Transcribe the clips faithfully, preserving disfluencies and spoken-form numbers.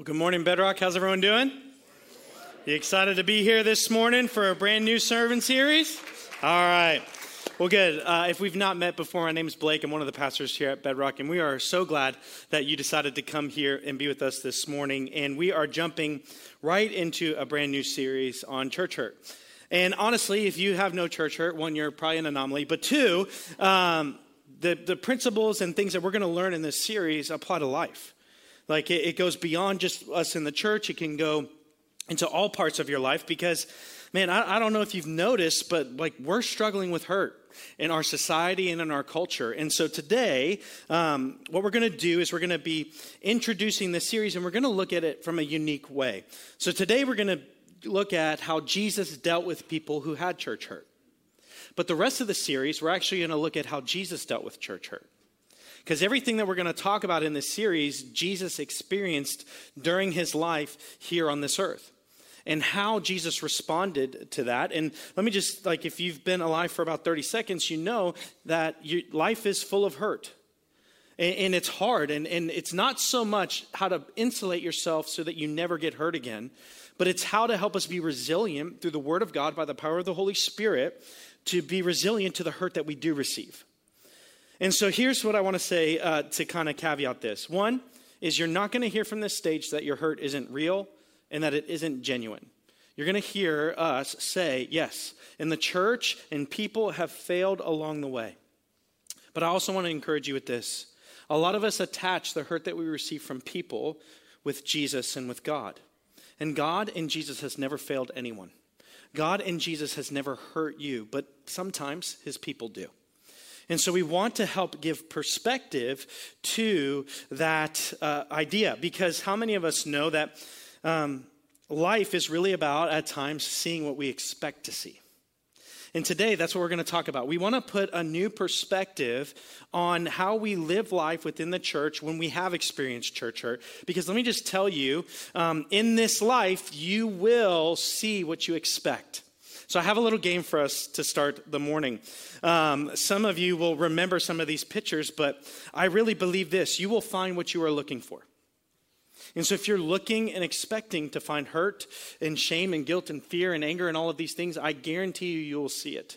Well, good morning, Bedrock. How's everyone doing? You excited to be here this morning for a brand new sermon series? All right. Well, good. Uh, if we've not met before, my name is Blake. I'm one of the pastors here at Bedrock, and we are so glad that you decided to come here and be with us this morning. And we are jumping right into a brand new series on church hurt. And honestly, if you have no church hurt, one, you're probably an anomaly, but two, um, the, the principles and things that we're going to learn in this series apply to life. Like, it, it goes beyond just us in the church. It can go into all parts of your life because, man, I, I don't know if you've noticed, but, like, we're struggling with hurt in our society and in our culture. And so today, um, what we're going to do is we're going to be introducing this series, and we're going to look at it from a unique way. So today we're going to look at how Jesus dealt with people who had church hurt. But the rest of the series, we're actually going to look at how Jesus dealt with church hurt. Because everything that we're going to talk about in this series, Jesus experienced during his life here on this earth and how Jesus responded to that. And let me just, like, if you've been alive for about thirty seconds, you know that you, life is full of hurt. And, and it's hard. And, and it's not so much how to insulate yourself so that you never get hurt again, but it's how to help us be resilient through the Word of God by the power of the Holy Spirit to be resilient to the hurt that we do receive. And so here's what I want to say uh, to kind of caveat this. One is you're not going to hear from this stage that your hurt isn't real and that it isn't genuine. You're going to hear us say, yes, and the church and people have failed along the way. But I also want to encourage you with this. A lot of us attach the hurt that we receive from people with Jesus and with God. And God and Jesus has never failed anyone. God and Jesus has never hurt you, but sometimes his people do. And so we want to help give perspective to that uh, idea, because how many of us know that um, life is really about, at times, seeing what we expect to see? And today, that's what we're going to talk about. We want to put a new perspective on how we live life within the church when we have experienced church hurt. Because let me just tell you, um, in this life, you will see what you expect. So I have a little game for us to start the morning. Um, some of you will remember some of these pictures, but I really believe this. You will find what you are looking for. And so if you're looking and expecting to find hurt and shame and guilt and fear and anger and all of these things, I guarantee you, you will see it.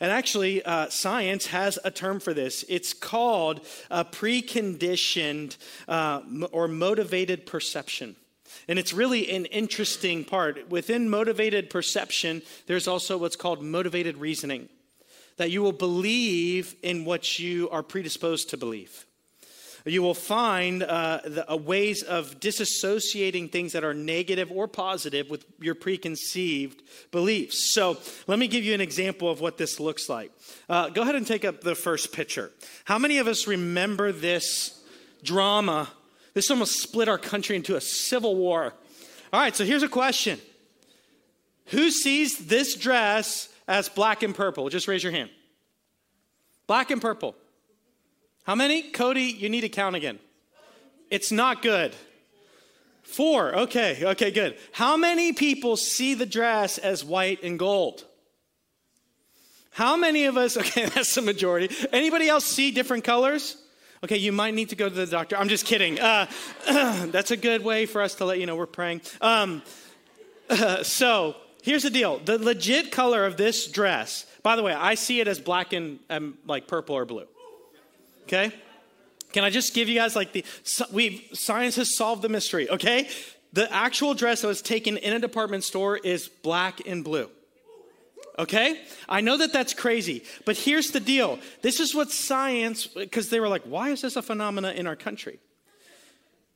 And actually, uh, science has a term for this. It's called a preconditioned uh, or motivated perception. And it's really an interesting part. Within motivated perception, there's also what's called motivated reasoning, that you will believe in what you are predisposed to believe. You will find uh, the, uh, ways of disassociating things that are negative or positive with your preconceived beliefs. So let me give you an example of what this looks like. Uh, go ahead and take up the first picture. How many of us remember this drama? This almost split our country into a civil war. All right, so here's a question. Who sees this dress as black and purple? Just raise your hand. Black and purple. How many? Cody, you need to count again. It's not good. Four. Okay, okay, good. How many people see the dress as white and gold? How many of us? Okay, that's the majority. Anybody else see different colors? Okay, you might need to go to the doctor. I'm just kidding. Uh, that's a good way for us to let you know we're praying. Um, uh, so here's the deal. The legit color of this dress, by the way, I see it as black and um, like purple or blue. Okay? Can I just give you guys like the, so we've, science has solved the mystery, okay? The actual dress that was taken in a department store is black and blue. Okay? I know that that's crazy, but here's the deal. This is what science, because they were like, why is this a phenomena in our country?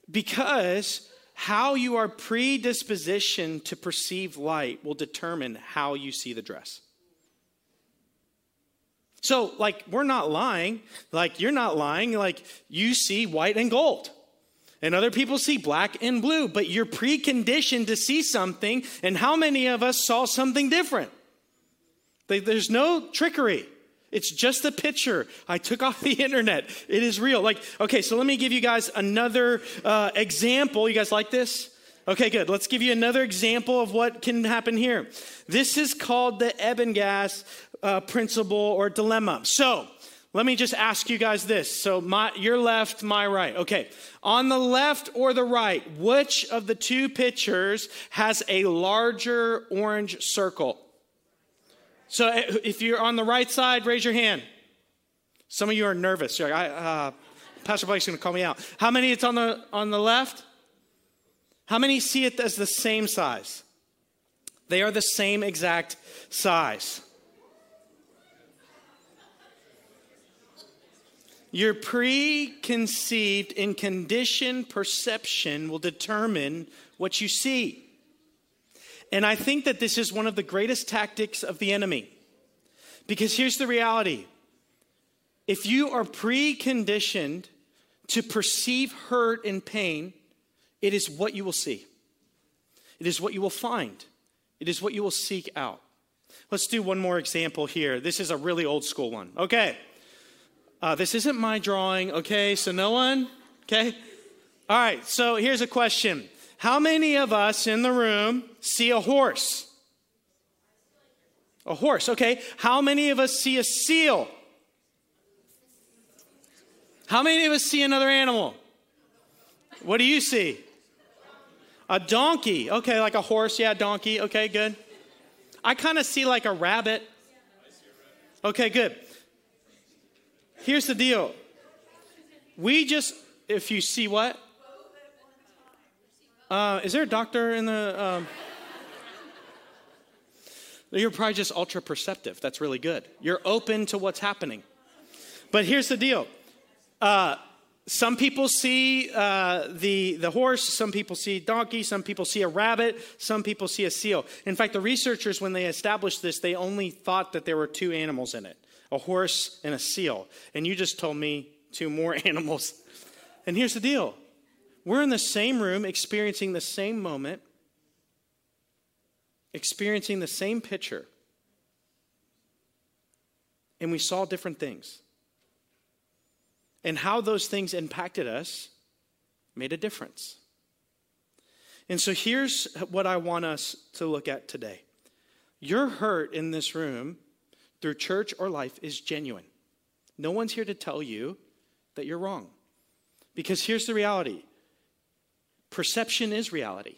Because how you are predispositioned to perceive light will determine how you see the dress. So, like, we're not lying. Like, you're not lying. Like, you see white and gold. And other people see black and blue. But you're preconditioned to see something. And how many of us saw something different? There's no trickery. It's just a picture I took off the internet. It is real. Like, okay, so let me give you guys another uh, example. You guys like this? Okay, good. Let's give you another example of what can happen here. This is called the Ebbinghaus uh, principle or dilemma. So Let me just ask you guys this. So my, your left, my right. Okay. On the left or the right, which of the two pictures has a larger orange circle? So if you're on the right side, raise your hand. Some of you are nervous. You're like, I, uh, Pastor Blake's going to call me out. How many it's on the, on the left? How many see it as the same size? They are the same exact size. Your preconceived and conditioned perception will determine what you see. And I think that this is one of the greatest tactics of the enemy. Because here's the reality. If you are preconditioned to perceive hurt and pain, it is what you will see. It is what you will find. It is what you will seek out. Let's do one more example here. This is a really old school one. Okay. Uh, this isn't my drawing, okay? So no one, okay? All right, so here's a question. How many of us in the room see a horse? A horse, okay. How many of us see a seal? How many of us see another animal? What do you see? A donkey, okay, like a horse, yeah, donkey, okay, good. I kind of see like a rabbit. Okay, good. Here's the deal. We just, if you see what? Uh, is there a doctor in the? Um... You're probably just ultra perceptive. That's really good. You're open to what's happening. But here's the deal. Uh, some people see uh, the, the horse. Some people see donkey. Some people see a rabbit. Some people see a seal. In fact, the researchers, when they established this, they only thought that there were two animals in it. A horse and a seal. And you just told me two more animals. And here's the deal. We're in the same room experiencing the same moment, experiencing the same picture. And we saw different things. And how those things impacted us made a difference. And so here's what I want us to look at today. Your hurt in this room through church or life is genuine. No one's here to tell you that you're wrong. Because here's the reality. Perception is reality.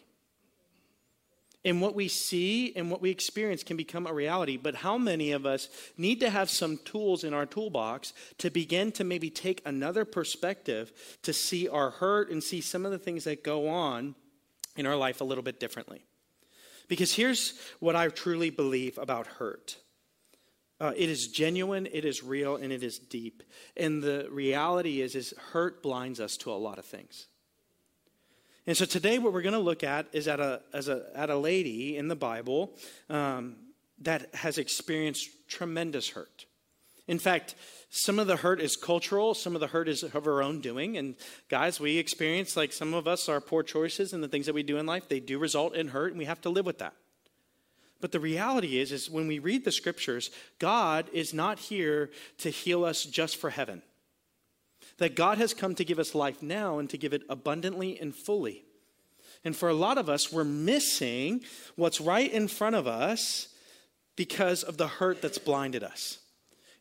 And what we see and what we experience can become a reality. But how many of us need to have some tools in our toolbox to begin to maybe take another perspective to see our hurt and see some of the things that go on in our life a little bit differently? Because here's what I truly believe about hurt. Uh, it is genuine, it is real, and it is deep. And the reality is, is hurt blinds us to a lot of things. And so today what we're going to look at is at a, as a, at a lady in the Bible um, that has experienced tremendous hurt. In fact, some of the hurt is cultural. Some of the hurt is of our own doing. And guys, we experience, like some of us, our poor choices and the things that we do in life, they do result in hurt, and we have to live with that. But the reality is, is when we read the scriptures, God is not here to heal us just for heaven. That God has come to give us life now and to give it abundantly and fully. And for a lot of us, we're missing what's right in front of us because of the hurt that's blinded us.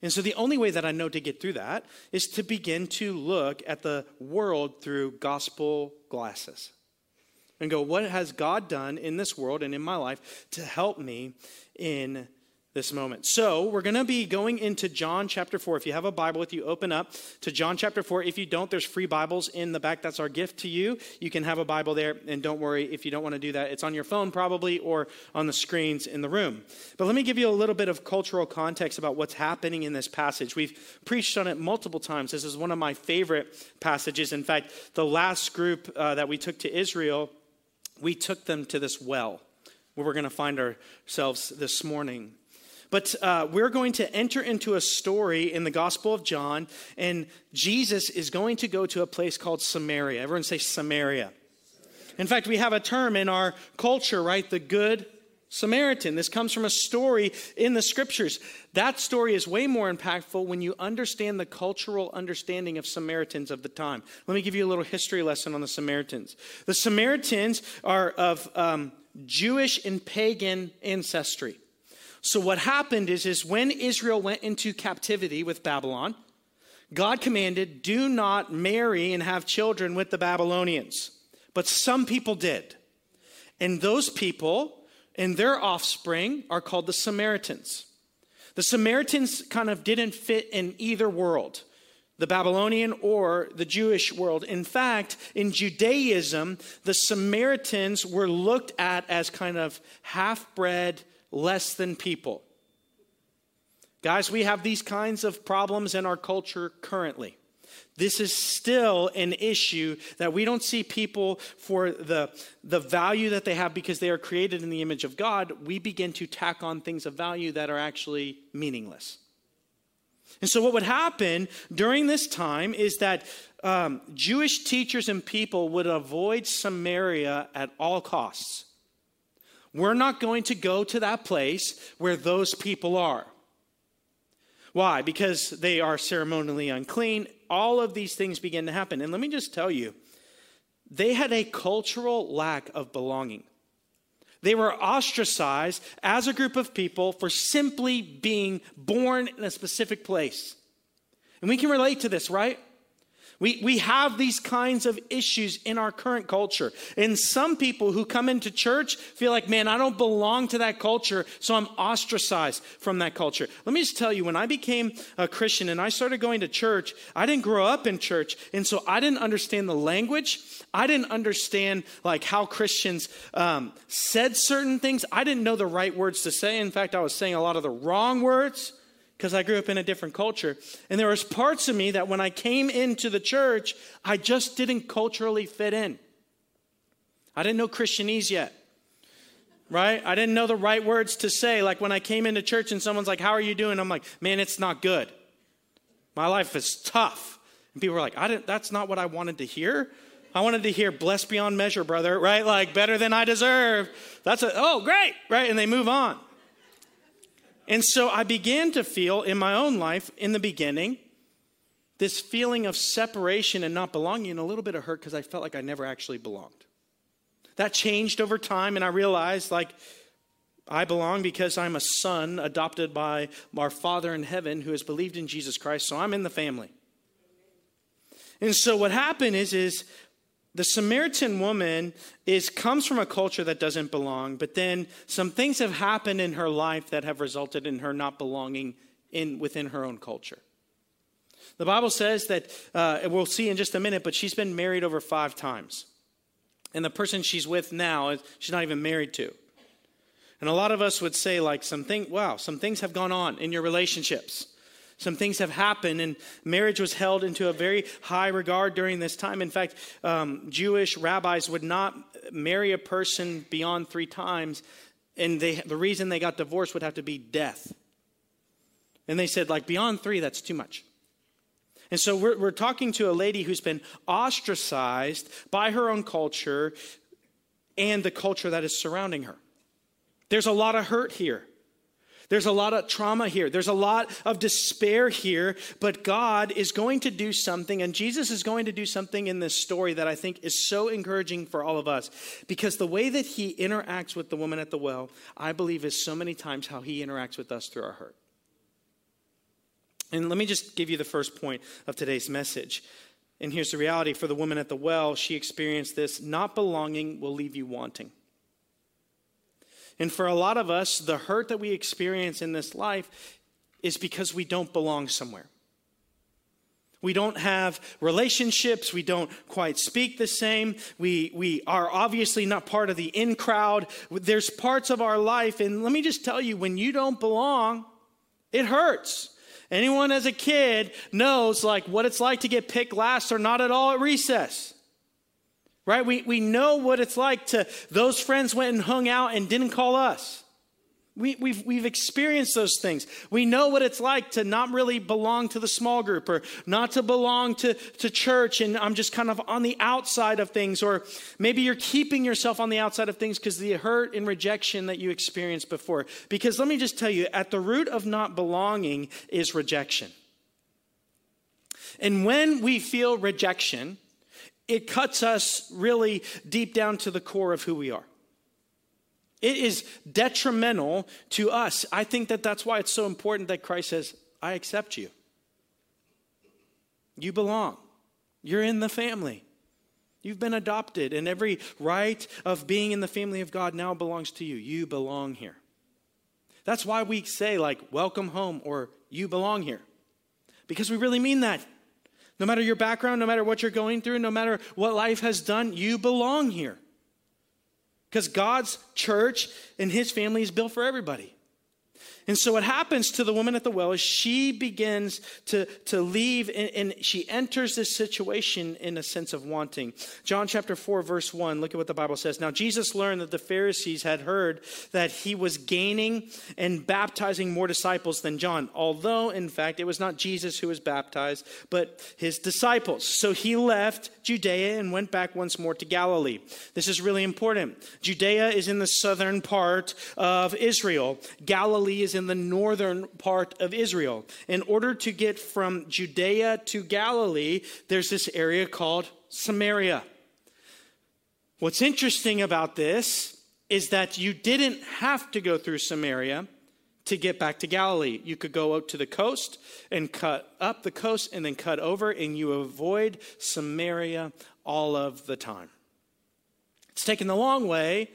And so the only way that I know to get through that is to begin to look at the world through gospel glasses. And go, what has God done in this world and in my life to help me in this moment? So we're going to be going into John chapter four. If you have a Bible with you, open up to John chapter four. If you don't, there's free Bibles in the back. That's our gift to you. You can have a Bible there. And don't worry if you don't want to do that. It's on your phone probably or on the screens in the room. But let me give you a little bit of cultural context about what's happening in this passage. We've preached on it multiple times. This is one of my favorite passages. In fact, the last group uh, that we took to Israel, we took them to this well where we're going to find ourselves this morning. But uh, we're going to enter into a story in the Gospel of John, and Jesus is going to go to a place called Samaria. Everyone say Samaria. In fact, we have a term in our culture, right? The Good Samaritan. This comes from a story in the scriptures. That story is way more impactful when you understand the cultural understanding of Samaritans of the time. Let me give you a little history lesson on the Samaritans. The Samaritans are of um, Jewish and pagan ancestry. So what happened is, is when Israel went into captivity with Babylon, God commanded, do not marry and have children with the Babylonians. But some people did. And those people and their offspring are called the Samaritans. The Samaritans kind of didn't fit in either world, the Babylonian or the Jewish world. In fact, in Judaism, the Samaritans were looked at as kind of half-bred, less than people. Guys, we have these kinds of problems in our culture currently. This is still an issue that we don't see people for the, the value that they have because they are created in the image of God. We begin to tack on things of value that are actually meaningless. And so what would happen during this time is that um, Jewish teachers and people would avoid Samaria at all costs. We're not going to go to that place where those people are. Why? Because they are ceremonially unclean. All of these things begin to happen. And let me just tell you, they had a cultural lack of belonging. They were ostracized as a group of people for simply being born in a specific place. And we can relate to this, right? We, we have these kinds of issues in our current culture. And some people who come into church feel like, man, I don't belong to that culture, so I'm ostracized from that culture. Let me just tell you, when I became a Christian and I started going to church, I didn't grow up in church. And so I didn't understand the language. I didn't understand like how Christians um, said certain things. I didn't know the right words to say. In fact, I was saying a lot of the wrong words, because I grew up in a different culture. And there was parts of me that when I came into the church, I just didn't culturally fit in. I didn't know Christianese yet, right? I didn't know the right words to say. Like when I came into church and someone's like, how are you doing? I'm like, man, it's not good. My life is tough. And people were like, I didn't, that's not what I wanted to hear. I wanted to hear blessed beyond measure, brother, right? Like better than I deserve. That's a, oh, great, right? And they move on. And so I began to feel in my own life in the beginning, this feeling of separation and not belonging and a little bit of hurt because I felt like I never actually belonged. That changed over time and I realized like I belong because I'm a son adopted by our Father in heaven who has believed in Jesus Christ. So I'm in the family. And so what happened is, is the Samaritan woman is comes from a culture that doesn't belong, but then some things have happened in her life that have resulted in her not belonging in within her own culture. The Bible says that, uh, we'll see in just a minute, but she's been married over five times. And the person she's with now, she's not even married to. And a lot of us would say like, something, wow, some things have gone on in your relationships. Some things have happened, and marriage was held into a very high regard during this time. In fact, um, Jewish rabbis would not marry a person beyond three times, and they, the reason they got divorced would have to be death. And they said, like, beyond three, that's too much. And so we're, we're talking to a lady who's been ostracized by her own culture and the culture that is surrounding her. There's a lot of hurt here. There's a lot of trauma here. There's a lot of despair here, but God is going to do something, and Jesus is going to do something in this story that I think is so encouraging for all of us, because the way that he interacts with the woman at the well, I believe is so many times how he interacts with us through our hurt. And let me just give you the first point of today's message. And here's the reality for the woman at the well. She experienced this: not belonging will leave you wanting. And for a lot of us, the hurt that we experience in this life is because we don't belong somewhere. We don't have relationships. We don't quite speak the same. We we are obviously not part of the in crowd. There's parts of our life. And let me just tell you, when you don't belong, it hurts. Anyone as a kid knows like what it's like to get picked last or not at all at recess. Right? We, we know what it's like to, those friends went and hung out and didn't call us. We, we've, we've experienced those things. We know what it's like to not really belong to the small group or not to belong to, to church. And I'm just kind of on the outside of things, or maybe you're keeping yourself on the outside of things because the hurt and rejection that you experienced before. Because let me just tell you, at the root of not belonging is rejection. And when we feel rejection, it cuts us really deep down to the core of who we are. It is detrimental to us. I think that that's why it's so important that Christ says, I accept you. You belong. You're in the family. You've been adopted, and every right of being in the family of God now belongs to you. You belong here. That's why we say, like, welcome home or you belong here, because we really mean that. No matter your background, no matter what you're going through, no matter what life has done, you belong here. Because God's church and his family is built for everybody. And so what happens to the woman at the well is she begins to, to leave, and, and she enters this situation in a sense of wanting. John chapter four, verse one, look at what the Bible says. Now, Jesus learned that the Pharisees had heard that he was gaining and baptizing more disciples than John, although, in fact, it was not Jesus who was baptized, but his disciples. So he left Judea and went back once more to Galilee. This is really important. Judea is in the southern part of Israel. Galilee is in the northern part of Israel. In order to get from Judea to Galilee, there's this area called Samaria. What's interesting about this is that you didn't have to go through Samaria to get back to Galilee. You could go out to the coast and cut up the coast and then cut over, and you avoid Samaria all of the time. It's taken the long way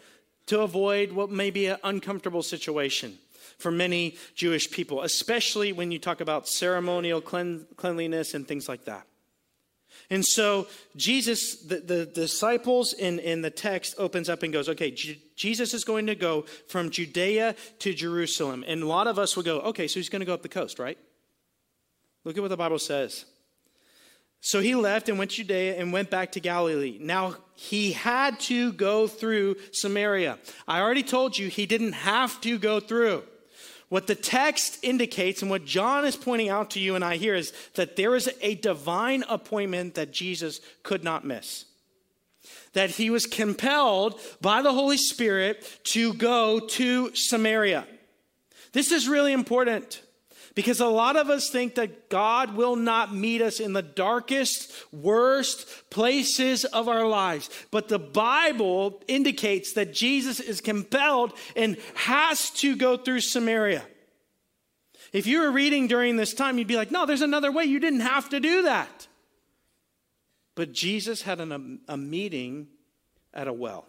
to avoid what may be an uncomfortable situation for many Jewish people, especially when you talk about ceremonial clean, cleanliness and things like that. And so Jesus, the, the disciples in, in the text opens up and goes, okay, J- Jesus is going to go from Judea to Jerusalem. And a lot of us will go, okay, so he's going to go up the coast, right? Look at what the Bible says. So he left and went to Judea and went back to Galilee. Now, he had to go through Samaria. I already told you he didn't have to go through. What the text indicates and what John is pointing out to you and I here is that there is a divine appointment that Jesus could not miss. That he was compelled by the Holy Spirit to go to Samaria. This is really important because a lot of us think that God will not meet us in the darkest, worst places of our lives. But the Bible indicates that Jesus is compelled and has to go through Samaria. If you were reading during this time, you'd be like, no, there's another way. You didn't have to do that. But Jesus had an, a meeting at a well.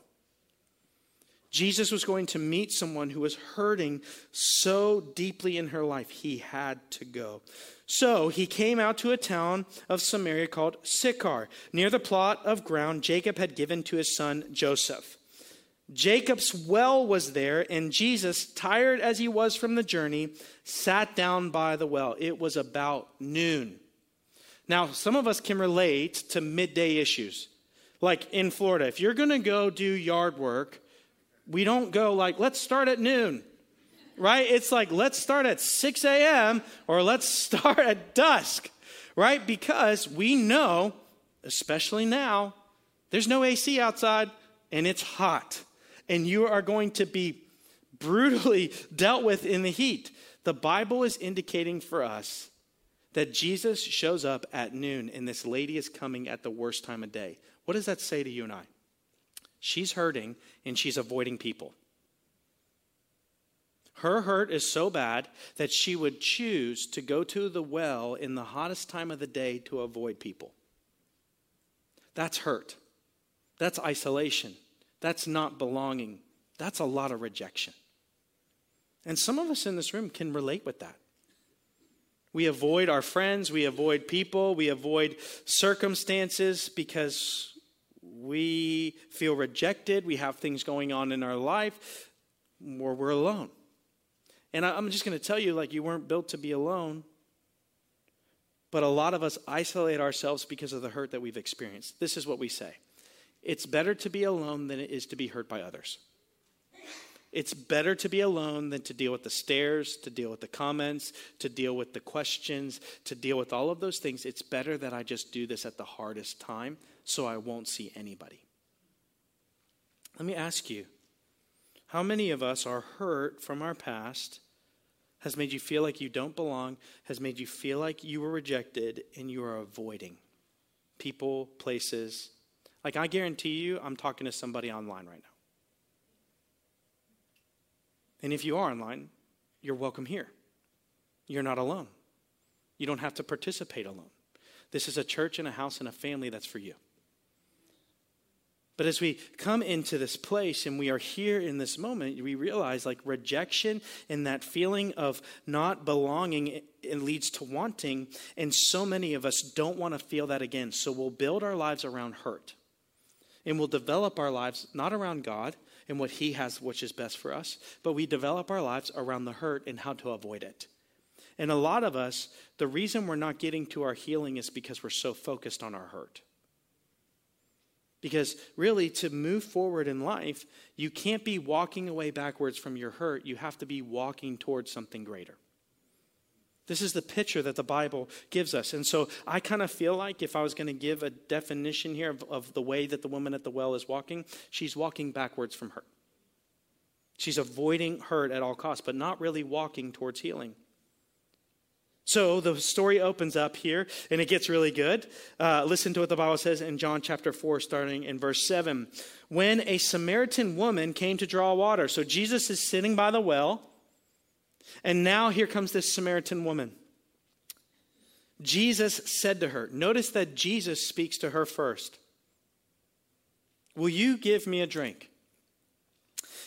Jesus was going to meet someone who was hurting so deeply in her life, he had to go. So he came out to a town of Samaria called Sychar, near the plot of ground Jacob had given to his son Joseph. Jacob's well was there, and Jesus, tired as he was from the journey, sat down by the well. It was about noon. Now, some of us can relate to midday issues. Like in Florida, if you're going to go do yard work, we don't go like, let's start at noon, right? It's like, let's start at six a.m. or let's start at dusk, right? Because we know, especially now, there's no A C outside and it's hot. And you are going to be brutally dealt with in the heat. The Bible is indicating for us that Jesus shows up at noon and this lady is coming at the worst time of day. What does that say to you and I? She's hurting and she's avoiding people. Her hurt is so bad that she would choose to go to the well in the hottest time of the day to avoid people. That's hurt. That's isolation. That's not belonging. That's a lot of rejection. And some of us in this room can relate with that. We avoid our friends. We avoid people. We avoid circumstances because we feel rejected. We have things going on in our life where we're alone. And I'm just going to tell you, like, you weren't built to be alone. But a lot of us isolate ourselves because of the hurt that we've experienced. This is what we say. It's better to be alone than it is to be hurt by others. It's better to be alone than to deal with the stares, to deal with the comments, to deal with the questions, to deal with all of those things. It's better that I just do this at the hardest time so I won't see anybody. Let me ask you, how many of us are hurt from our past, has made you feel like you don't belong, has made you feel like you were rejected and you are avoiding people, places? Like, I guarantee you, I'm talking to somebody online right now. And if you are online, you're welcome here. You're not alone. You don't have to participate alone. This is a church and a house and a family that's for you. But as we come into this place and we are here in this moment, we realize like rejection and that feeling of not belonging, it, it leads to wanting. And so many of us don't want to feel that again. So we'll build our lives around hurt. And we'll develop our lives not around God and what he has, which is best for us, but we develop our lives around the hurt and how to avoid it. And a lot of us, the reason we're not getting to our healing is because we're so focused on our hurt. Because really, to move forward in life, you can't be walking away backwards from your hurt. You have to be walking towards something greater. This is the picture that the Bible gives us. And so I kind of feel like if I was going to give a definition here of, of the way that the woman at the well is walking, she's walking backwards from hurt. She's avoiding hurt at all costs, but not really walking towards healing. So the story opens up here, and it gets really good. Uh, listen to what the Bible says in John chapter four, starting in verse seven. When a Samaritan woman came to draw water. So Jesus is sitting by the well, and now here comes this Samaritan woman. Jesus said to her, notice that Jesus speaks to her first. Will you give me a drink?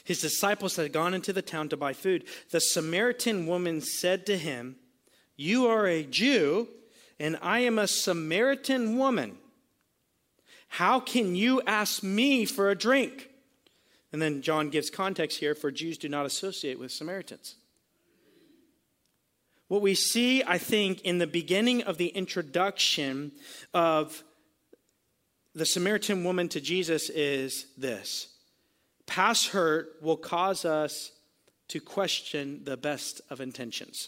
His disciples had gone into the town to buy food. The Samaritan woman said to him, you are a Jew, and I am a Samaritan woman. How can you ask me for a drink? And then John gives context here, for Jews do not associate with Samaritans. What we see, I think, in the beginning of the introduction of the Samaritan woman to Jesus is this. Past hurt will cause us to question the best of intentions.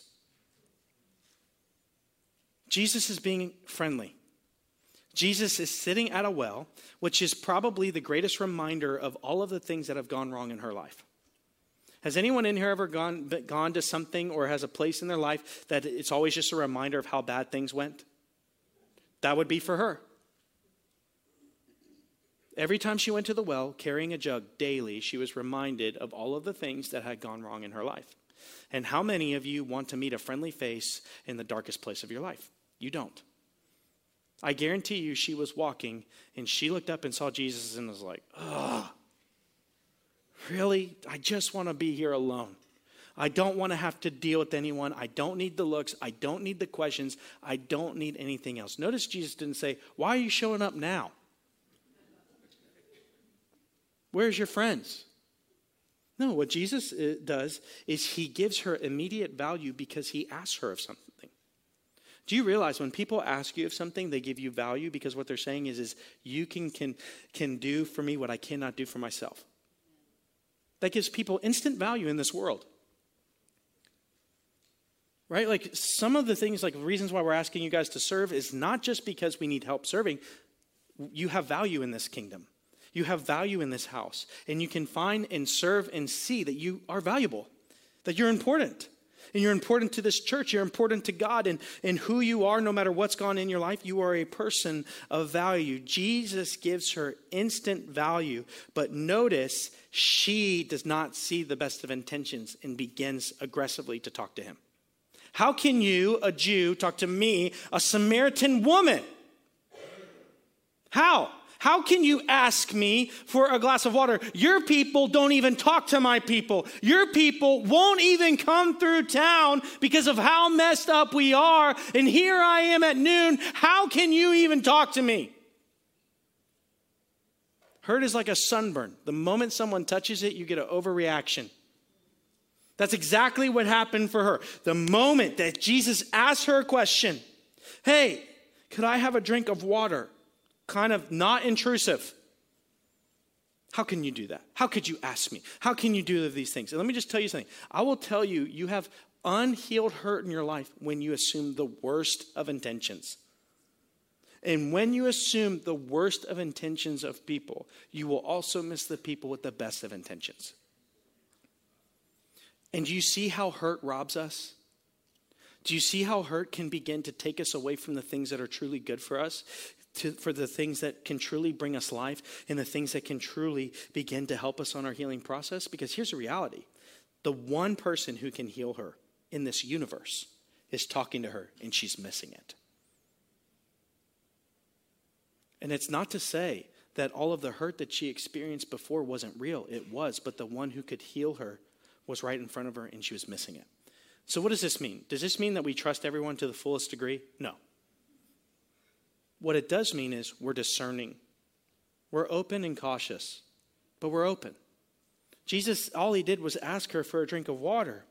Jesus is being friendly. Jesus is sitting at a well, which is probably the greatest reminder of all of the things that have gone wrong in her life. Has anyone in here ever gone, gone to something or has a place in their life that it's always just a reminder of how bad things went? That would be for her. Every time she went to the well, carrying a jug daily, she was reminded of all of the things that had gone wrong in her life. And how many of you want to meet a friendly face in the darkest place of your life? You don't. I guarantee you she was walking and she looked up and saw Jesus and was like, oh, really? I just want to be here alone. I don't want to have to deal with anyone. I don't need the looks. I don't need the questions. I don't need anything else. Notice Jesus didn't say, why are you showing up now? Where's your friends? No, what Jesus does is he gives her immediate value because he asks her of something. Do you realize when people ask you of something, they give you value because what they're saying is, is you can, can, can do for me what I cannot do for myself. That gives people instant value in this world. Right? Like some of the things, like reasons why we're asking you guys to serve is not just because we need help serving. You have value in this kingdom. You have value in this house, and you can find and serve and see that you are valuable, that you're important, and you're important to this church. You're important to God and, and who you are, no matter what's gone in your life, you are a person of value. Jesus gives her instant value, but notice she does not see the best of intentions and begins aggressively to talk to him. How can you, a Jew, talk to me, a Samaritan woman? How? How can you ask me for a glass of water? Your people don't even talk to my people. Your people won't even come through town because of how messed up we are. And here I am at noon. How can you even talk to me? Hurt is like a sunburn. The moment someone touches it, you get an overreaction. That's exactly what happened for her. The moment that Jesus asked her a question, hey, could I have a drink of water? Kind of not intrusive. How can you do that? How could you ask me? How can you do these things? And let me just tell you something. I will tell you, you have unhealed hurt in your life when you assume the worst of intentions. And when you assume the worst of intentions of people, you will also miss the people with the best of intentions. And do you see how hurt robs us? Do you see how hurt can begin to take us away from the things that are truly good for us? To, for the things that can truly bring us life and the things that can truly begin to help us on our healing process? Because here's the reality. The one person who can heal her in this universe is talking to her and she's missing it. And it's not to say that all of the hurt that she experienced before wasn't real. It was, but the one who could heal her was right in front of her, and she was missing it. So what does this mean? Does this mean that we trust everyone to the fullest degree? No. What it does mean is we're discerning. We're open and cautious, but we're open. Jesus, all he did was ask her for a drink of water.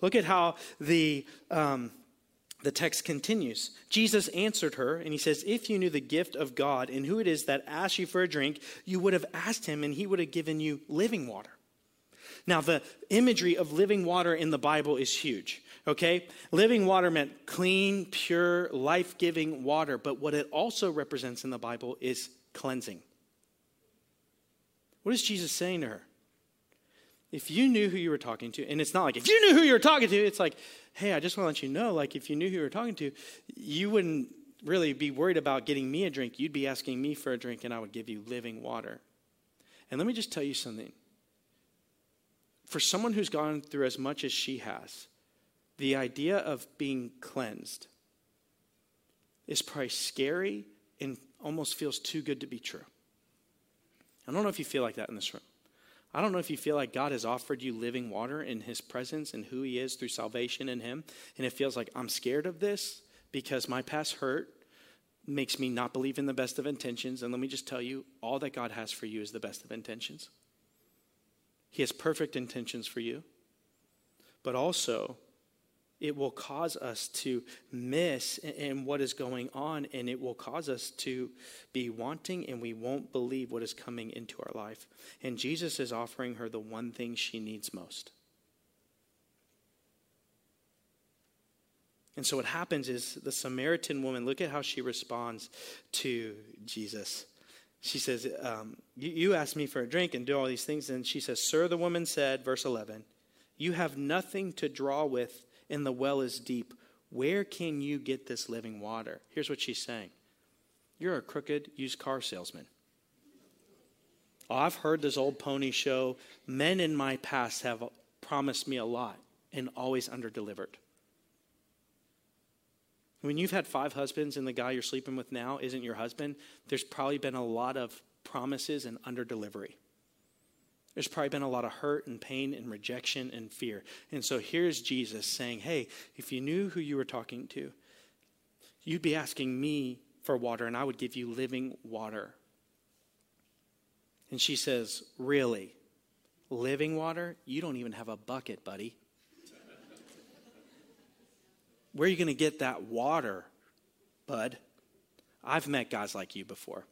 Look at how the um, the text continues. Jesus answered her, and he says, if you knew the gift of God and who it is that asked you for a drink, you would have asked him, and he would have given you living water. Now, the imagery of living water in the Bible is huge, okay? Living water meant clean, pure, life-giving water, but what it also represents in the Bible is cleansing. What is Jesus saying to her? If you knew who you were talking to, and it's not like, if you knew who you were talking to, it's like, hey, I just want to let you know, like, if you knew who you were talking to, you wouldn't really be worried about getting me a drink. You'd be asking me for a drink, and I would give you living water. And let me just tell you something. For someone who's gone through as much as she has, the idea of being cleansed is probably scary and almost feels too good to be true. I don't know if you feel like that in this room. I don't know if you feel like God has offered you living water in his presence and who he is through salvation in him. And it feels like I'm scared of this because my past hurt makes me not believe in the best of intentions. And let me just tell you, all that God has for you is the best of intentions. He has perfect intentions for you, but also it will cause us to miss in what is going on, and it will cause us to be wanting, and we won't believe what is coming into our life. And Jesus is offering her the one thing she needs most. And so what happens is the Samaritan woman, look at how she responds to Jesus. She says, um, you, you asked me for a drink and do all these things. And she says, sir, the woman said, verse eleven, you have nothing to draw with and the well is deep. Where can you get this living water? Here's what she's saying. You're a crooked used car salesman. Oh, I've heard this old pony show. Men in my past have promised me a lot and always underdelivered. When you've had five husbands and the guy you're sleeping with now isn't your husband, there's probably been a lot of promises and underdelivery. There's probably been a lot of hurt and pain and rejection and fear. And so here's Jesus saying, hey, if you knew who you were talking to, you'd be asking me for water and I would give you living water. And she says, really? Living water? You don't even have a bucket, buddy. Where are you going to get that water, bud? I've met guys like you before.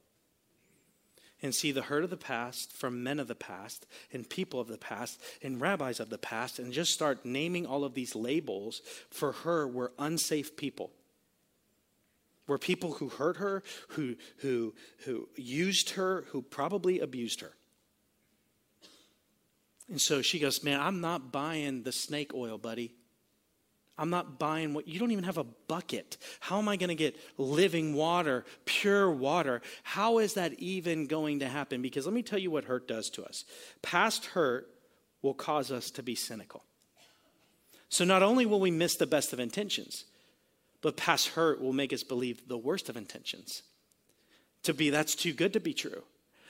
And see the hurt of the past from men of the past and people of the past and rabbis of the past, and just start naming all of these labels for her were unsafe people. Were people who hurt her, who, who, who used her, who probably abused her. And so she goes, man, I'm not buying the snake oil, buddy. I'm not buying what, you don't even have a bucket. How am I going to get living water, pure water? How is that even going to happen? Because let me tell you what hurt does to us. Past hurt will cause us to be cynical. So not only will we miss the best of intentions, but past hurt will make us believe the worst of intentions. To be, that's too good to be true.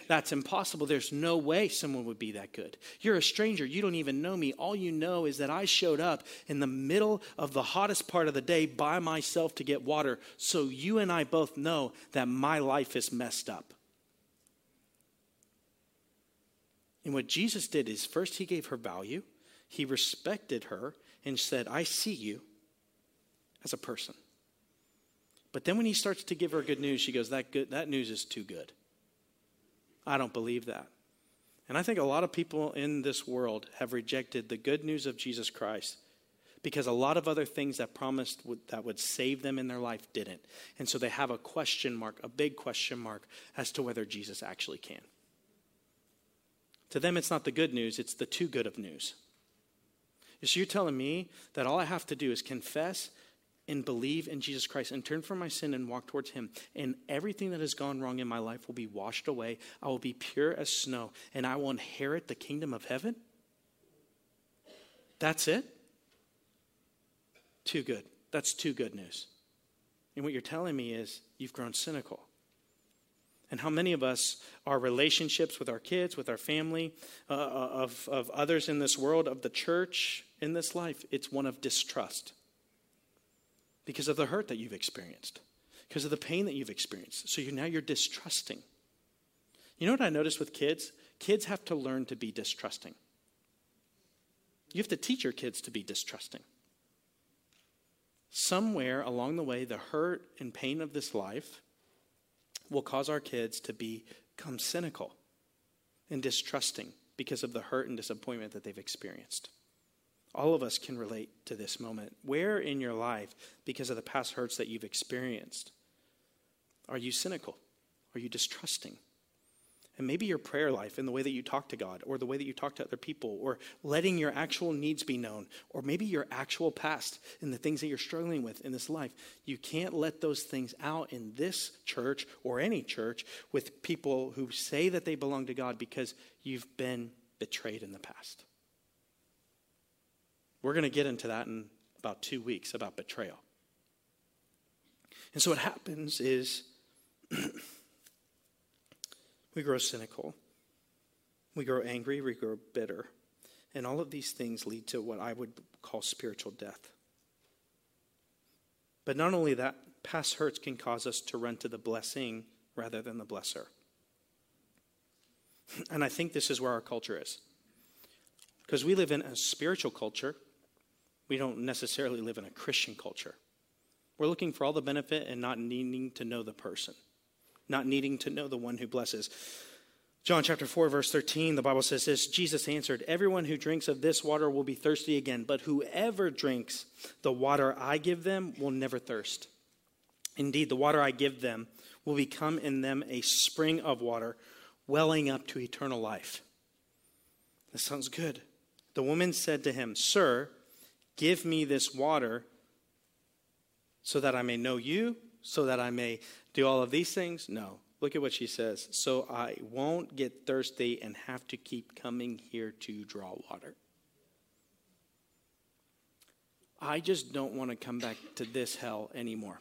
That's impossible. There's no way someone would be that good. You're a stranger. You don't even know me. All you know is that I showed up in the middle of the hottest part of the day by myself to get water. So you and I both know that my life is messed up. And what Jesus did is first he gave her value. He respected her and said, I see you as a person. But then when he starts to give her good news, she goes, that good, that news is too good. I don't believe that. And I think a lot of people in this world have rejected the good news of Jesus Christ because a lot of other things that promised would, that would save them in their life didn't. And so they have a question mark, a big question mark as to whether Jesus actually can. To them, it's not the good news. It's the too good of news. So you're telling me that all I have to do is confess and believe in Jesus Christ and turn from my sin and walk towards him. And everything that has gone wrong in my life will be washed away. I will be pure as snow and I will inherit the kingdom of heaven. That's it. Too good. That's too good news. And what you're telling me is you've grown cynical. And how many of us, our relationships with our kids, with our family, uh, of, of others in this world, of the church, in this life, it's one of distrust. Because of the hurt that you've experienced. Because of the pain that you've experienced. So you're, now you're distrusting. You know what I noticed with kids? Kids have to learn to be distrusting. You have to teach your kids to be distrusting. Somewhere along the way, the hurt and pain of this life will cause our kids to become cynical and distrusting because of the hurt and disappointment that they've experienced. All of us can relate to this moment. Where in your life, because of the past hurts that you've experienced, are you cynical? Are you distrusting? And maybe your prayer life and the way that you talk to God, or the way that you talk to other people, or letting your actual needs be known, or maybe your actual past and the things that you're struggling with in this life. You can't let those things out in this church or any church with people who say that they belong to God because you've been betrayed in the past. We're going to get into that in about two weeks about betrayal. And so what happens is we grow cynical, we grow angry, we grow bitter. And all of these things lead to what I would call spiritual death. But not only that, past hurts can cause us to run to the blessing rather than the blesser. And I think this is where our culture is. Because we live in a spiritual culture, we don't necessarily live in a Christian culture. We're looking for all the benefit and not needing to know the person, not needing to know the one who blesses. John chapter four, verse thirteen, the Bible says this, Jesus answered, "Everyone who drinks of this water will be thirsty again, but whoever drinks the water I give them will never thirst. Indeed, the water I give them will become in them a spring of water, welling up to eternal life." That sounds good. The woman said to him, "Sir, give me this water so that I may know you, so that I may do all of these things." No, look at what she says. "So I won't get thirsty and have to keep coming here to draw water." I just don't want to come back to this hell anymore.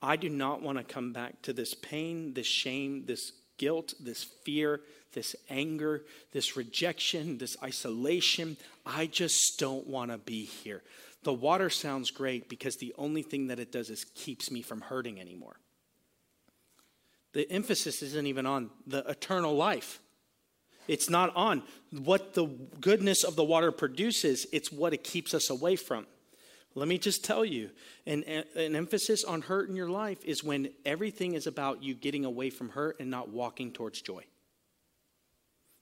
I do not want to come back to this pain, this shame, this guilt, this fear, this anger, this rejection, this isolation. I just don't want to be here. The water sounds great because the only thing that it does is keeps me from hurting anymore. The emphasis isn't even on the eternal life. It's not on what the goodness of the water produces. It's what it keeps us away from. Let me just tell you, an, an emphasis on hurt in your life is when everything is about you getting away from hurt and not walking towards joy.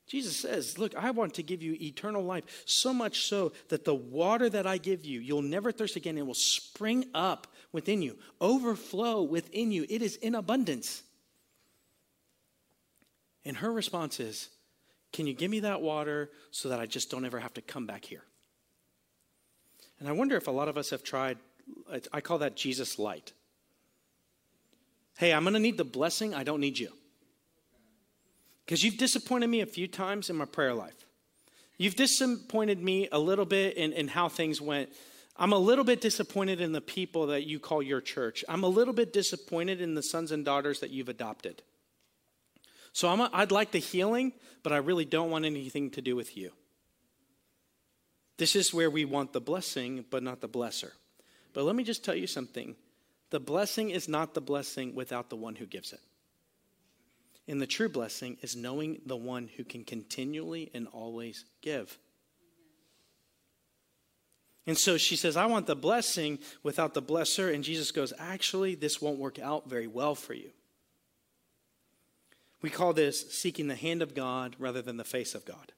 Jesus says, look, I want to give you eternal life, so much so that the water that I give you, you'll never thirst again. It will spring up within you, overflow within you. It is in abundance. And her response is, can you give me that water so that I just don't ever have to come back here? And I wonder if a lot of us have tried, I call that Jesus light. Hey, I'm going to need the blessing. I don't need you. Because you've disappointed me a few times in my prayer life. You've disappointed me a little bit in, in how things went. I'm a little bit disappointed in the people that you call your church. I'm a little bit disappointed in the sons and daughters that you've adopted. So I'm a, I'd like the healing, but I really don't want anything to do with you. This is where we want the blessing, but not the blesser. But let me just tell you something. The blessing is not the blessing without the one who gives it. And the true blessing is knowing the one who can continually and always give. And so she says, I want the blessing without the blesser. And Jesus goes, actually, this won't work out very well for you. We call this seeking the hand of God rather than the face of God.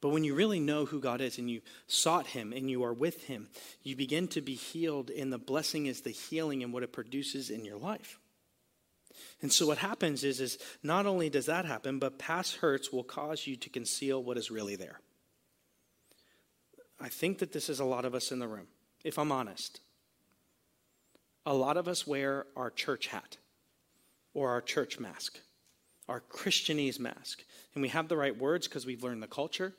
But when you really know who God is and you sought him and you are with him, you begin to be healed, and the blessing is the healing and what it produces in your life. And so what happens is, is not only does that happen, but past hurts will cause you to conceal what is really there. I think that this is a lot of us in the room, if I'm honest. A lot of us wear our church hat or our church mask, our Christianese mask. And we have the right words because we've learned the culture.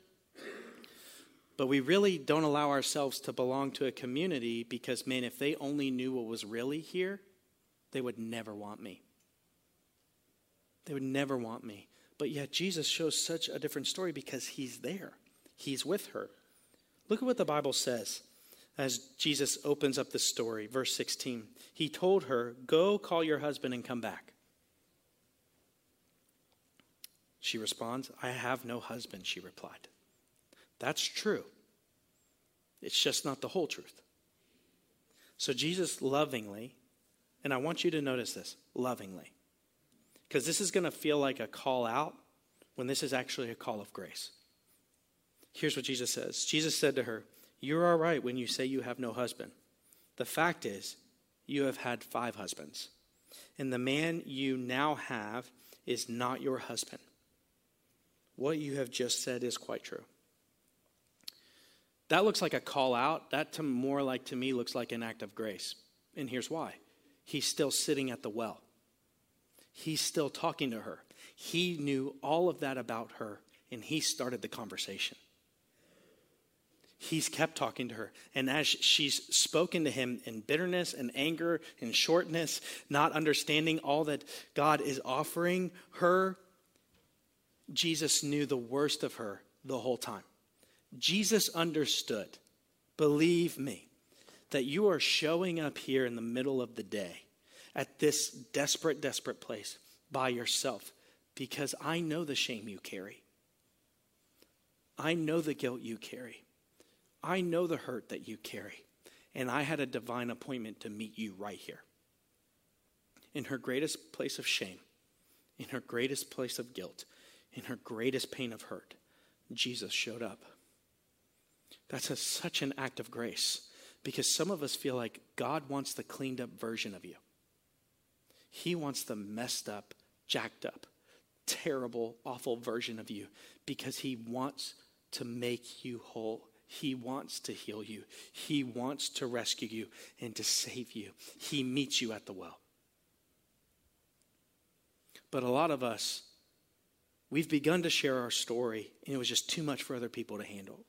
But we really don't allow ourselves to belong to a community because, man, if they only knew what was really here, they would never want me. They would never want me. But yet Jesus shows such a different story because he's there. He's with her. Look at what the Bible says as Jesus opens up the story. Verse sixteen, he told her, go call your husband and come back. She responds, I have no husband, she replied. That's true. It's just not the whole truth. So Jesus lovingly, and I want you to notice this, lovingly, because this is going to feel like a call out when this is actually a call of grace. Here's what Jesus says. Jesus said to her, you're all right when you say you have no husband. The fact is, you have had five husbands, and the man you now have is not your husband. What you have just said is quite true. That looks like a call out. That to more like to me looks like an act of grace. And here's why. He's still sitting at the well. He's still talking to her. He knew all of that about her, and he started the conversation. He's kept talking to her. And as she's spoken to him in bitterness and anger and shortness, not understanding all that God is offering her, Jesus knew the worst of her the whole time. Jesus understood, believe me, that you are showing up here in the middle of the day at this desperate, desperate place by yourself because I know the shame you carry. I know the guilt you carry. I know the hurt that you carry. And I had a divine appointment to meet you right here. In her greatest place of shame, in her greatest place of guilt, in her greatest pain of hurt, Jesus showed up. That's a, such an act of grace because some of us feel like God wants the cleaned up version of you. He wants the messed up, jacked up, terrible, awful version of you because he wants to make you whole. He wants to heal you. He wants to rescue you and to save you. He meets you at the well. But a lot of us, we've begun to share our story, and it was just too much for other people to handle.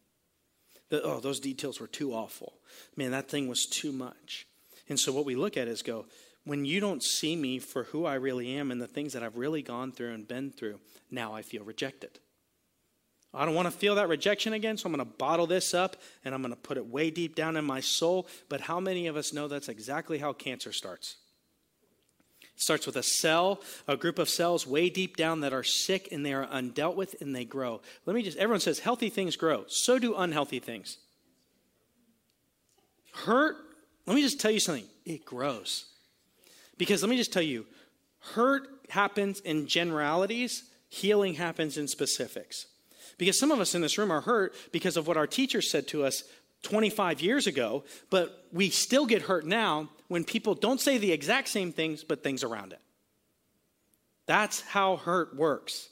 The, oh, those details were too awful. Man, that thing was too much. And so what we look at is go, when you don't see me for who I really am and the things that I've really gone through and been through, now I feel rejected. I don't want to feel that rejection again, so I'm going to bottle this up, and I'm going to put it way deep down in my soul. But how many of us know that's exactly how cancer starts? It starts with a cell, a group of cells way deep down that are sick and they are undealt with and they grow. Let me just, everyone says healthy things grow. So do unhealthy things. Hurt, let me just tell you something. It grows. Because let me just tell you, hurt happens in generalities. Healing happens in specifics. Because some of us in this room are hurt because of what our teacher said to us twenty-five years ago, but we still get hurt now when people don't say the exact same things, but things around it. That's how hurt works.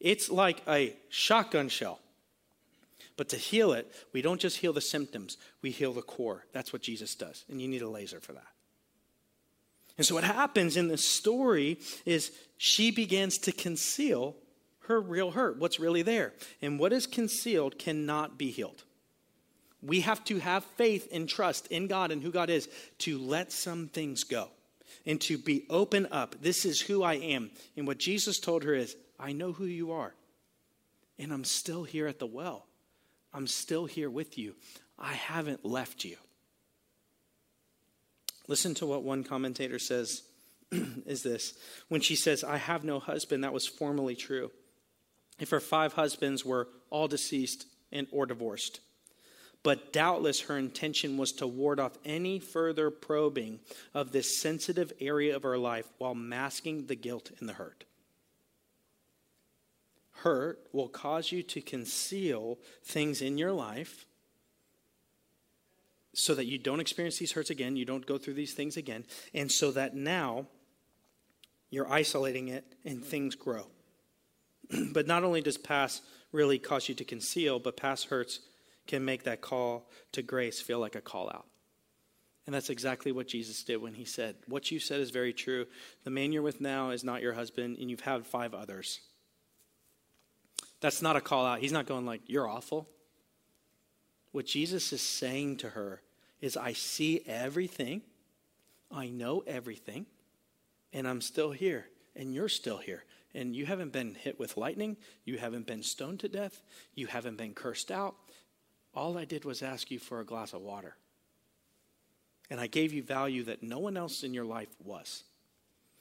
It's like a shotgun shell. But to heal it, we don't just heal the symptoms, we heal the core. That's what Jesus does, and you need a laser for that. And so what happens in this story is she begins to conceal her real hurt, what's really there. And what is concealed cannot be healed. We have to have faith and trust in God and who God is to let some things go and to be open up. This is who I am. And what Jesus told her is, I know who you are. And I'm still here at the well. I'm still here with you. I haven't left you. Listen to what one commentator says is this. When she says, I have no husband, that was formerly true. If her five husbands were all deceased and or divorced. But doubtless her intention was to ward off any further probing of this sensitive area of her life while masking the guilt and the hurt. Hurt will cause you to conceal things in your life so that you don't experience these hurts again, you don't go through these things again, and so that now you're isolating it and things grow. But not only does past really cause you to conceal, but past hurts can make that call to grace feel like a call out. And that's exactly what Jesus did when he said, what you said is very true. The man you're with now is not your husband, and you've had five others. That's not a call out. He's not going like, you're awful. What Jesus is saying to her is, I see everything. I know everything, and I'm still here, and you're still here. And you haven't been hit with lightning. You haven't been stoned to death. You haven't been cursed out. All I did was ask you for a glass of water. And I gave you value that no one else in your life was.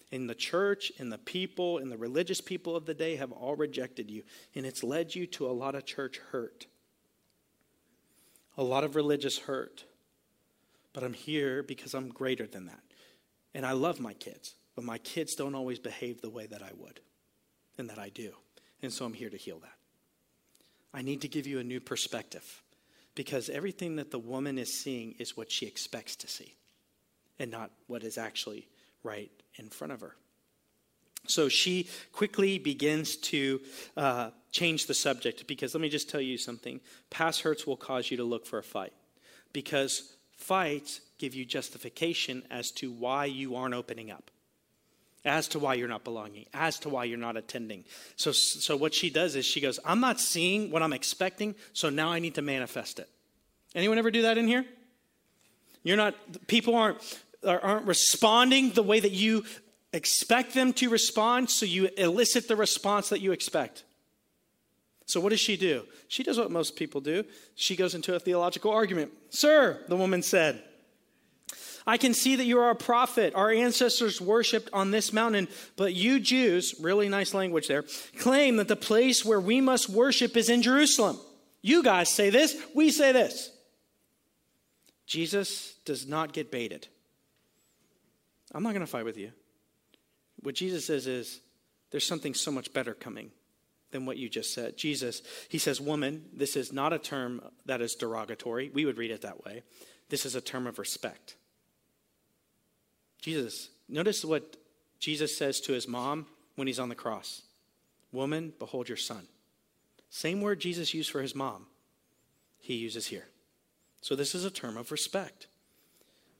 And the church and the people and the religious people of the day have all rejected you. And it's led you to a lot of church hurt. A lot of religious hurt. But I'm here because I'm greater than that. And I love my kids. But my kids don't always behave the way that I would. And that I do. And so I'm here to heal that. I need to give you a new perspective. Because everything that the woman is seeing is what she expects to see, and not what is actually right in front of her. So she quickly begins to uh, change the subject, because let me just tell you something. Past hurts will cause you to look for a fight, because fights give you justification as to why you aren't opening up, as to why you're not belonging, as to why you're not attending. So so what she does is she goes, I'm not seeing what I'm expecting, so now I need to manifest it. Anyone ever do that in here? You're not, people aren't, aren't responding the way that you expect them to respond, so you elicit the response that you expect. So what does she do? She does what most people do. She goes into a theological argument. Sir, the woman said, I can see that you are a prophet. Our ancestors worshipped on this mountain, but you Jews, really nice language there, claim that the place where we must worship is in Jerusalem. You guys say this, we say this. Jesus does not get baited. I'm not going to fight with you. What Jesus says is, there's something so much better coming than what you just said. Jesus, he says, woman, this is not a term that is derogatory. We would read it that way. This is a term of respect. Jesus, notice what Jesus says to his mom when he's on the cross. Woman, behold your son. Same word Jesus used for his mom, he uses here. So this is a term of respect.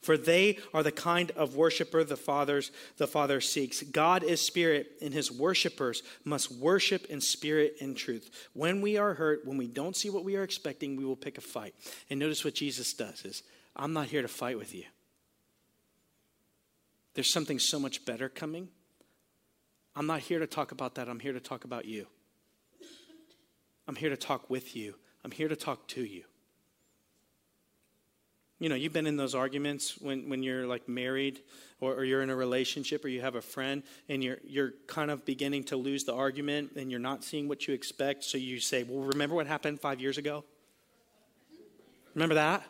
For they are the kind of worshiper the Father's, the Father seeks. God is spirit, and his worshipers must worship in spirit and truth. When we are hurt, when we don't see what we are expecting, we will pick a fight. And notice what Jesus does is, I'm not here to fight with you. There's something so much better coming. I'm not here to talk about that. I'm here to talk about you. I'm here to talk with you. I'm here to talk to you. You know, you've been in those arguments when, when you're like married or, or you're in a relationship or you have a friend and you're you're kind of beginning to lose the argument and you're not seeing what you expect. So you say, well, remember what happened five years ago? Remember that?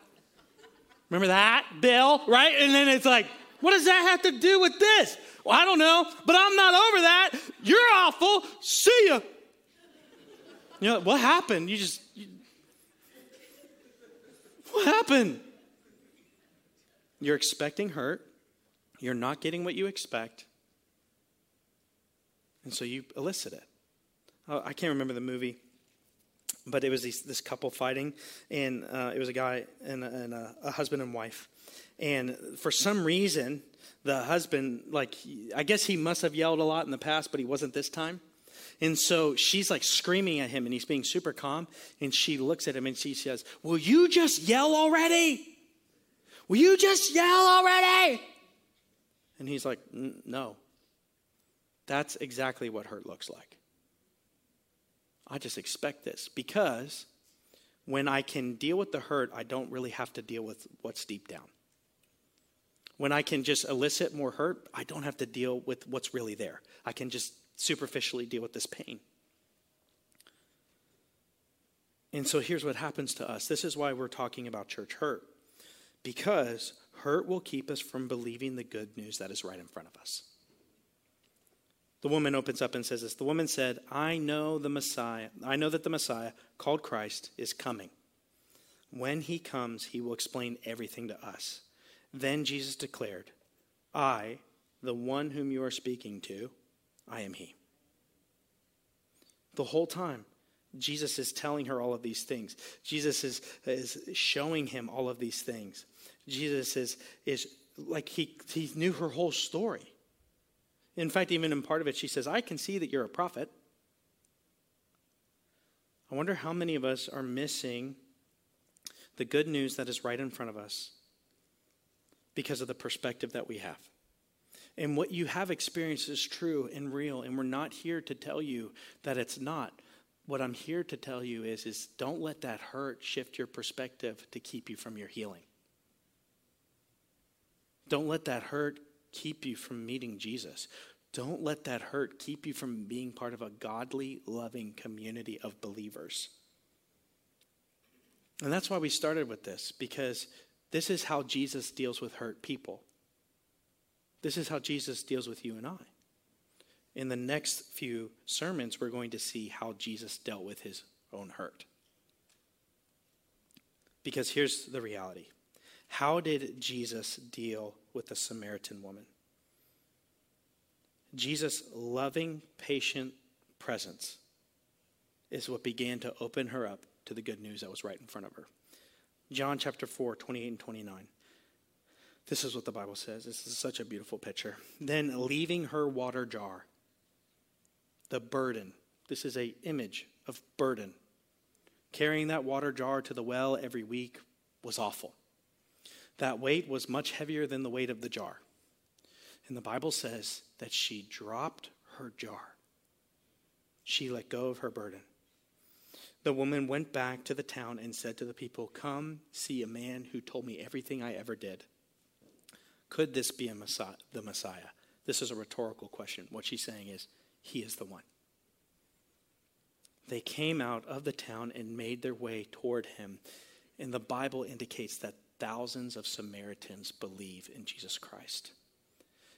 Remember that, Bill? Right? And then it's like, what does that have to do with this? Well, I don't know, but I'm not over that. You're awful. See ya. You know, what happened? You just, you, what happened? You're expecting hurt. You're not getting what you expect. And so you elicit it. I can't remember the movie, but it was these, this couple fighting. And uh, it was a guy and, a, and a, a husband and wife. And for some reason, the husband, like, I guess he must have yelled a lot in the past, but he wasn't this time. And so she's like screaming at him and he's being super calm. And she looks at him and she says, will you just yell already? Will you just yell already? And he's like, no. That's exactly what hurt looks like. I just expect this because when I can deal with the hurt, I don't really have to deal with what's deep down. When I can just elicit more hurt, I don't have to deal with what's really there. I can just superficially deal with this pain. And so here's what happens to us. This is why we're talking about church hurt. Because hurt will keep us from believing the good news that is right in front of us. The woman opens up and says this. The woman said, I know the Messiah. I know that the Messiah, called Christ, is coming. When he comes, he will explain everything to us. Then Jesus declared, I, the one whom you are speaking to, I am he. The whole time, Jesus is telling her all of these things. Jesus is, is showing him all of these things. Jesus is, is like he, he knew her whole story. In fact, even in part of it, she says, I can see that you're a prophet. I wonder how many of us are missing the good news that is right in front of us because of the perspective that we have. And what you have experienced is true and real, and we're not here to tell you that it's not. What I'm here to tell you is, is don't let that hurt shift your perspective to keep you from your healing. Don't let that hurt keep you from meeting Jesus. Don't let that hurt keep you from being part of a godly, loving community of believers. And that's why we started with this, because this is how Jesus deals with hurt people. This is how Jesus deals with you and I. In the next few sermons, we're going to see how Jesus dealt with his own hurt. Because here's the reality. How did Jesus deal with the Samaritan woman? Jesus' loving, patient presence is what began to open her up to the good news that was right in front of her. John chapter four, twenty-eight and twenty-nine. This is what the Bible says. This is such a beautiful picture. Then leaving her water jar, the burden. This is an image of burden. Carrying that water jar to the well every week was awful. That weight was much heavier than the weight of the jar. And the Bible says that she dropped her jar. She let go of her burden. The woman went back to the town and said to the people, come see a man who told me everything I ever did. Could this be a Messiah, the Messiah? This is a rhetorical question. What she's saying is, he is the one. They came out of the town and made their way toward him. And the Bible indicates that thousands of Samaritans believe in Jesus Christ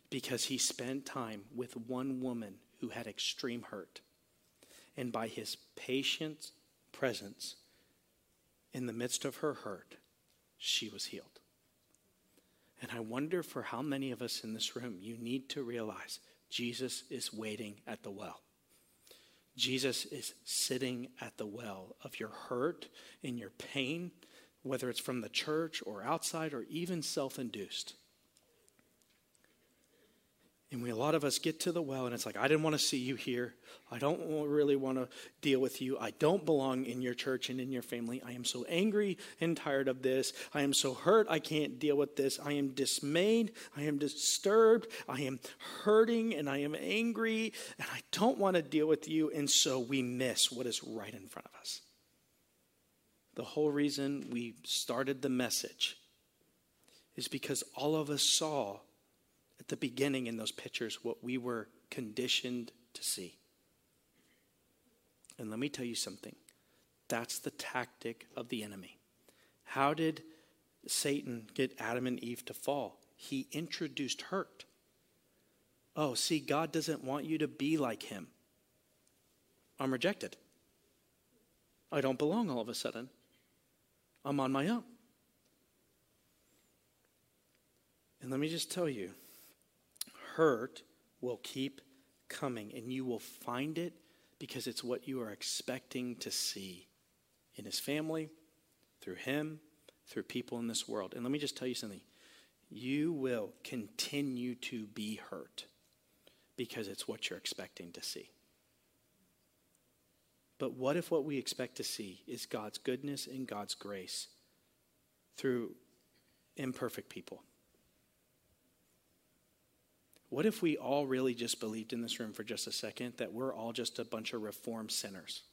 because he spent time with one woman who had extreme hurt. And by his patient presence in the midst of her hurt, she was healed. And I wonder for how many of us in this room, you need to realize Jesus is waiting at the well. Jesus is sitting at the well of your hurt and your pain, whether it's from the church or outside or even self-induced. And we, a lot of us get to the well and it's like, I didn't want to see you here. I don't really want to deal with you. I don't belong in your church and in your family. I am so angry and tired of this. I am so hurt. I can't deal with this. I am dismayed. I am disturbed. I am hurting and I am angry and I don't want to deal with you. And so we miss what is right in front of us. The whole reason we started the message is because all of us saw at the beginning in those pictures what we were conditioned to see. And let me tell you something. That's the tactic of the enemy. How did Satan get Adam and Eve to fall? He introduced hurt. Oh, see, God doesn't want you to be like him. I'm rejected. I don't belong all of a sudden. I'm on my own. And let me just tell you, hurt will keep coming and you will find it because it's what you are expecting to see in his family, through him, through people in this world. And let me just tell you something. You will continue to be hurt because it's what you're expecting to see. But what if what we expect to see is God's goodness and God's grace through imperfect people? What if we all really just believed in this room for just a second that we're all just a bunch of reformed sinners?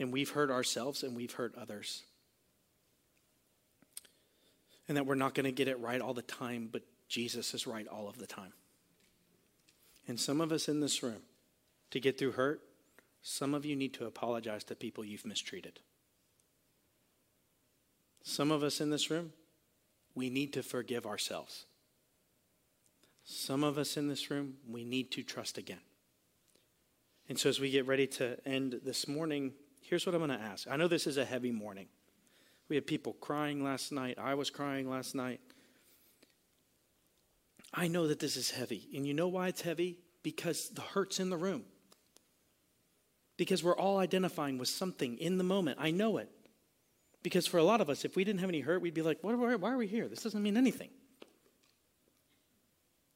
And we've hurt ourselves and we've hurt others. And that we're not going to get it right all the time, but Jesus is right all of the time. And some of us in this room, to get through hurt, some of you need to apologize to people you've mistreated. Some of us in this room, we need to forgive ourselves. Some of us in this room, we need to trust again. And so as we get ready to end this morning, here's what I'm going to ask. I know this is a heavy morning. We had people crying last night. I was crying last night. I know that this is heavy. And you know why it's heavy? Because the hurt's in the room. because we're all identifying with something in the moment. I know it. Because for a lot of us, if we didn't have any hurt, we'd be like, what, why, why are we here? This doesn't mean anything.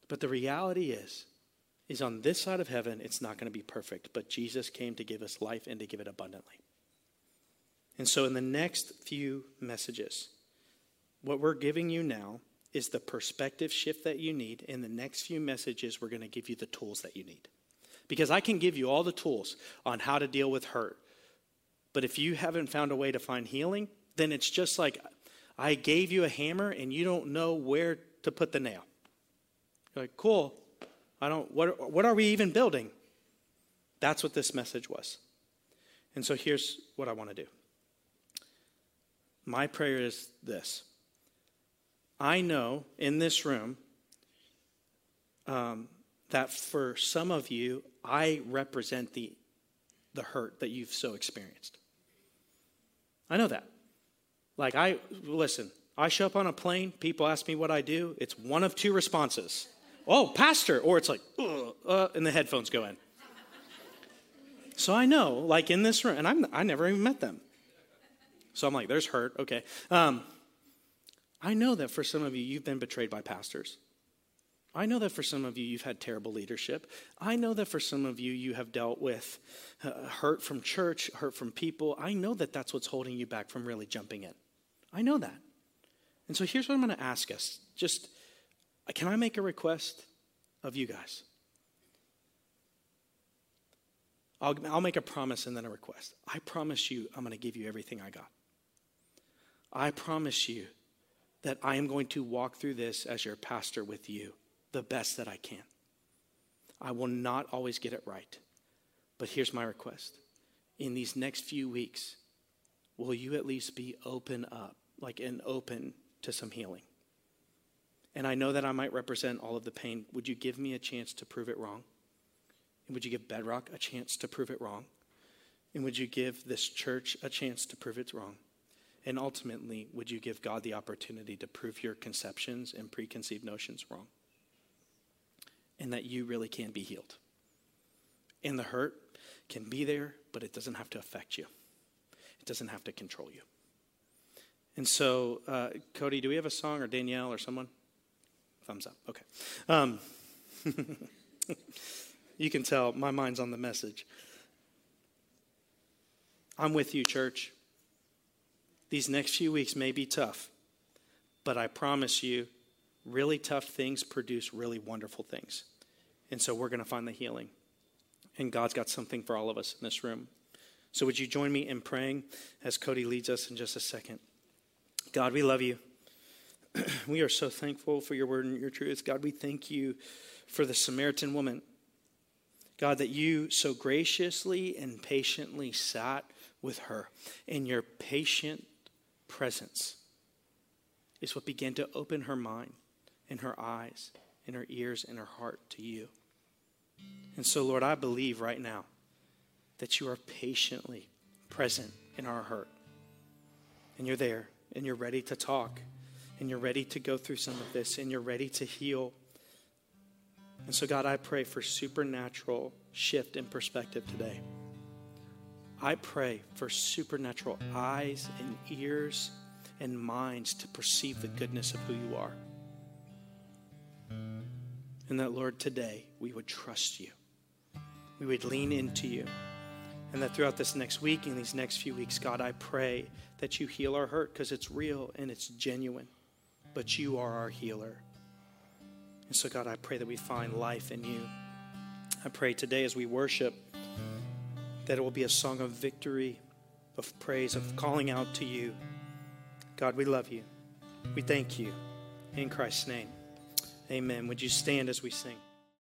But the reality is, is on this side of heaven, it's not going to be perfect. But Jesus came to give us life and to give it abundantly. And so in the next few messages, what we're giving you now is the perspective shift that you need. In the next few messages, we're going to give you the tools that you need. Because I can give you all the tools on how to deal with hurt. But if you haven't found a way to find healing, then it's just like I gave you a hammer and you don't know where to put the nail. You're like, cool. I don't, what, what are we even building? That's what this message was. And so here's what I want to do. My prayer is this. I know in this room um, that for some of you, I represent the, the hurt that you've so experienced. I know that. Like I, listen, I show up on a plane. People ask me what I do. It's one of two responses. Oh, pastor. Or it's like, uh, and the headphones go in. So I know, like in this room, and I'm, I never even met them. So I'm like, there's hurt. Okay. Um, I know that for some of you, you've been betrayed by pastors. I know that for some of you, you've had terrible leadership. I know that for some of you, you have dealt with uh, hurt from church, hurt from people. I know that that's what's holding you back from really jumping in. I know that. And so here's what I'm going to ask us. Just, can I make a request of you guys? I'll, I'll make a promise and then a request. I promise you, I'm going to give you everything I got. I promise you that I am going to walk through this as your pastor with you the best that I can. I will not always get it right. But here's my request. In these next few weeks, will you at least be open up, like an open to some healing? And I know that I might represent all of the pain. Would you give me a chance to prove it wrong? And would you give Bedrock a chance to prove it wrong? And would you give this church a chance to prove it's wrong? And ultimately, would you give God the opportunity to prove your conceptions and preconceived notions wrong? And that you really can be healed. And the hurt can be there, but it doesn't have to affect you. It doesn't have to control you. And so, uh, Cody, do we have a song, or Danielle or someone? Thumbs up. Okay. Um, you can tell my mind's on the message. I'm with you, church. These next few weeks may be tough, but I promise you, really tough things produce really wonderful things. And so we're going to find the healing. And God's got something for all of us in this room. So would you join me in praying as Cody leads us in just a second? God, we love you. We are so thankful for your word and your truth. God, we thank you for the Samaritan woman. God, that you so graciously and patiently sat with her. And your patient presence is what began to open her mind and her eyes and her ears and her heart to you. And so, Lord, I believe right now that you are patiently present in our hurt. And you're there, and you're ready to talk. And you're ready to go through some of this, and you're ready to heal. And so, God, I pray for supernatural shift in perspective today. I pray for supernatural eyes and ears and minds to perceive the goodness of who you are. And that, Lord, today we would trust you. We would lean into you. And that throughout this next week and these next few weeks, God, I pray that you heal our hurt, because it's real and it's genuine. But you are our healer. And so, God, I pray that we find life in you. I pray today as we worship that it will be a song of victory, of praise, of calling out to you. God, we love you. We thank you. In Christ's name, amen. Would you stand as we sing?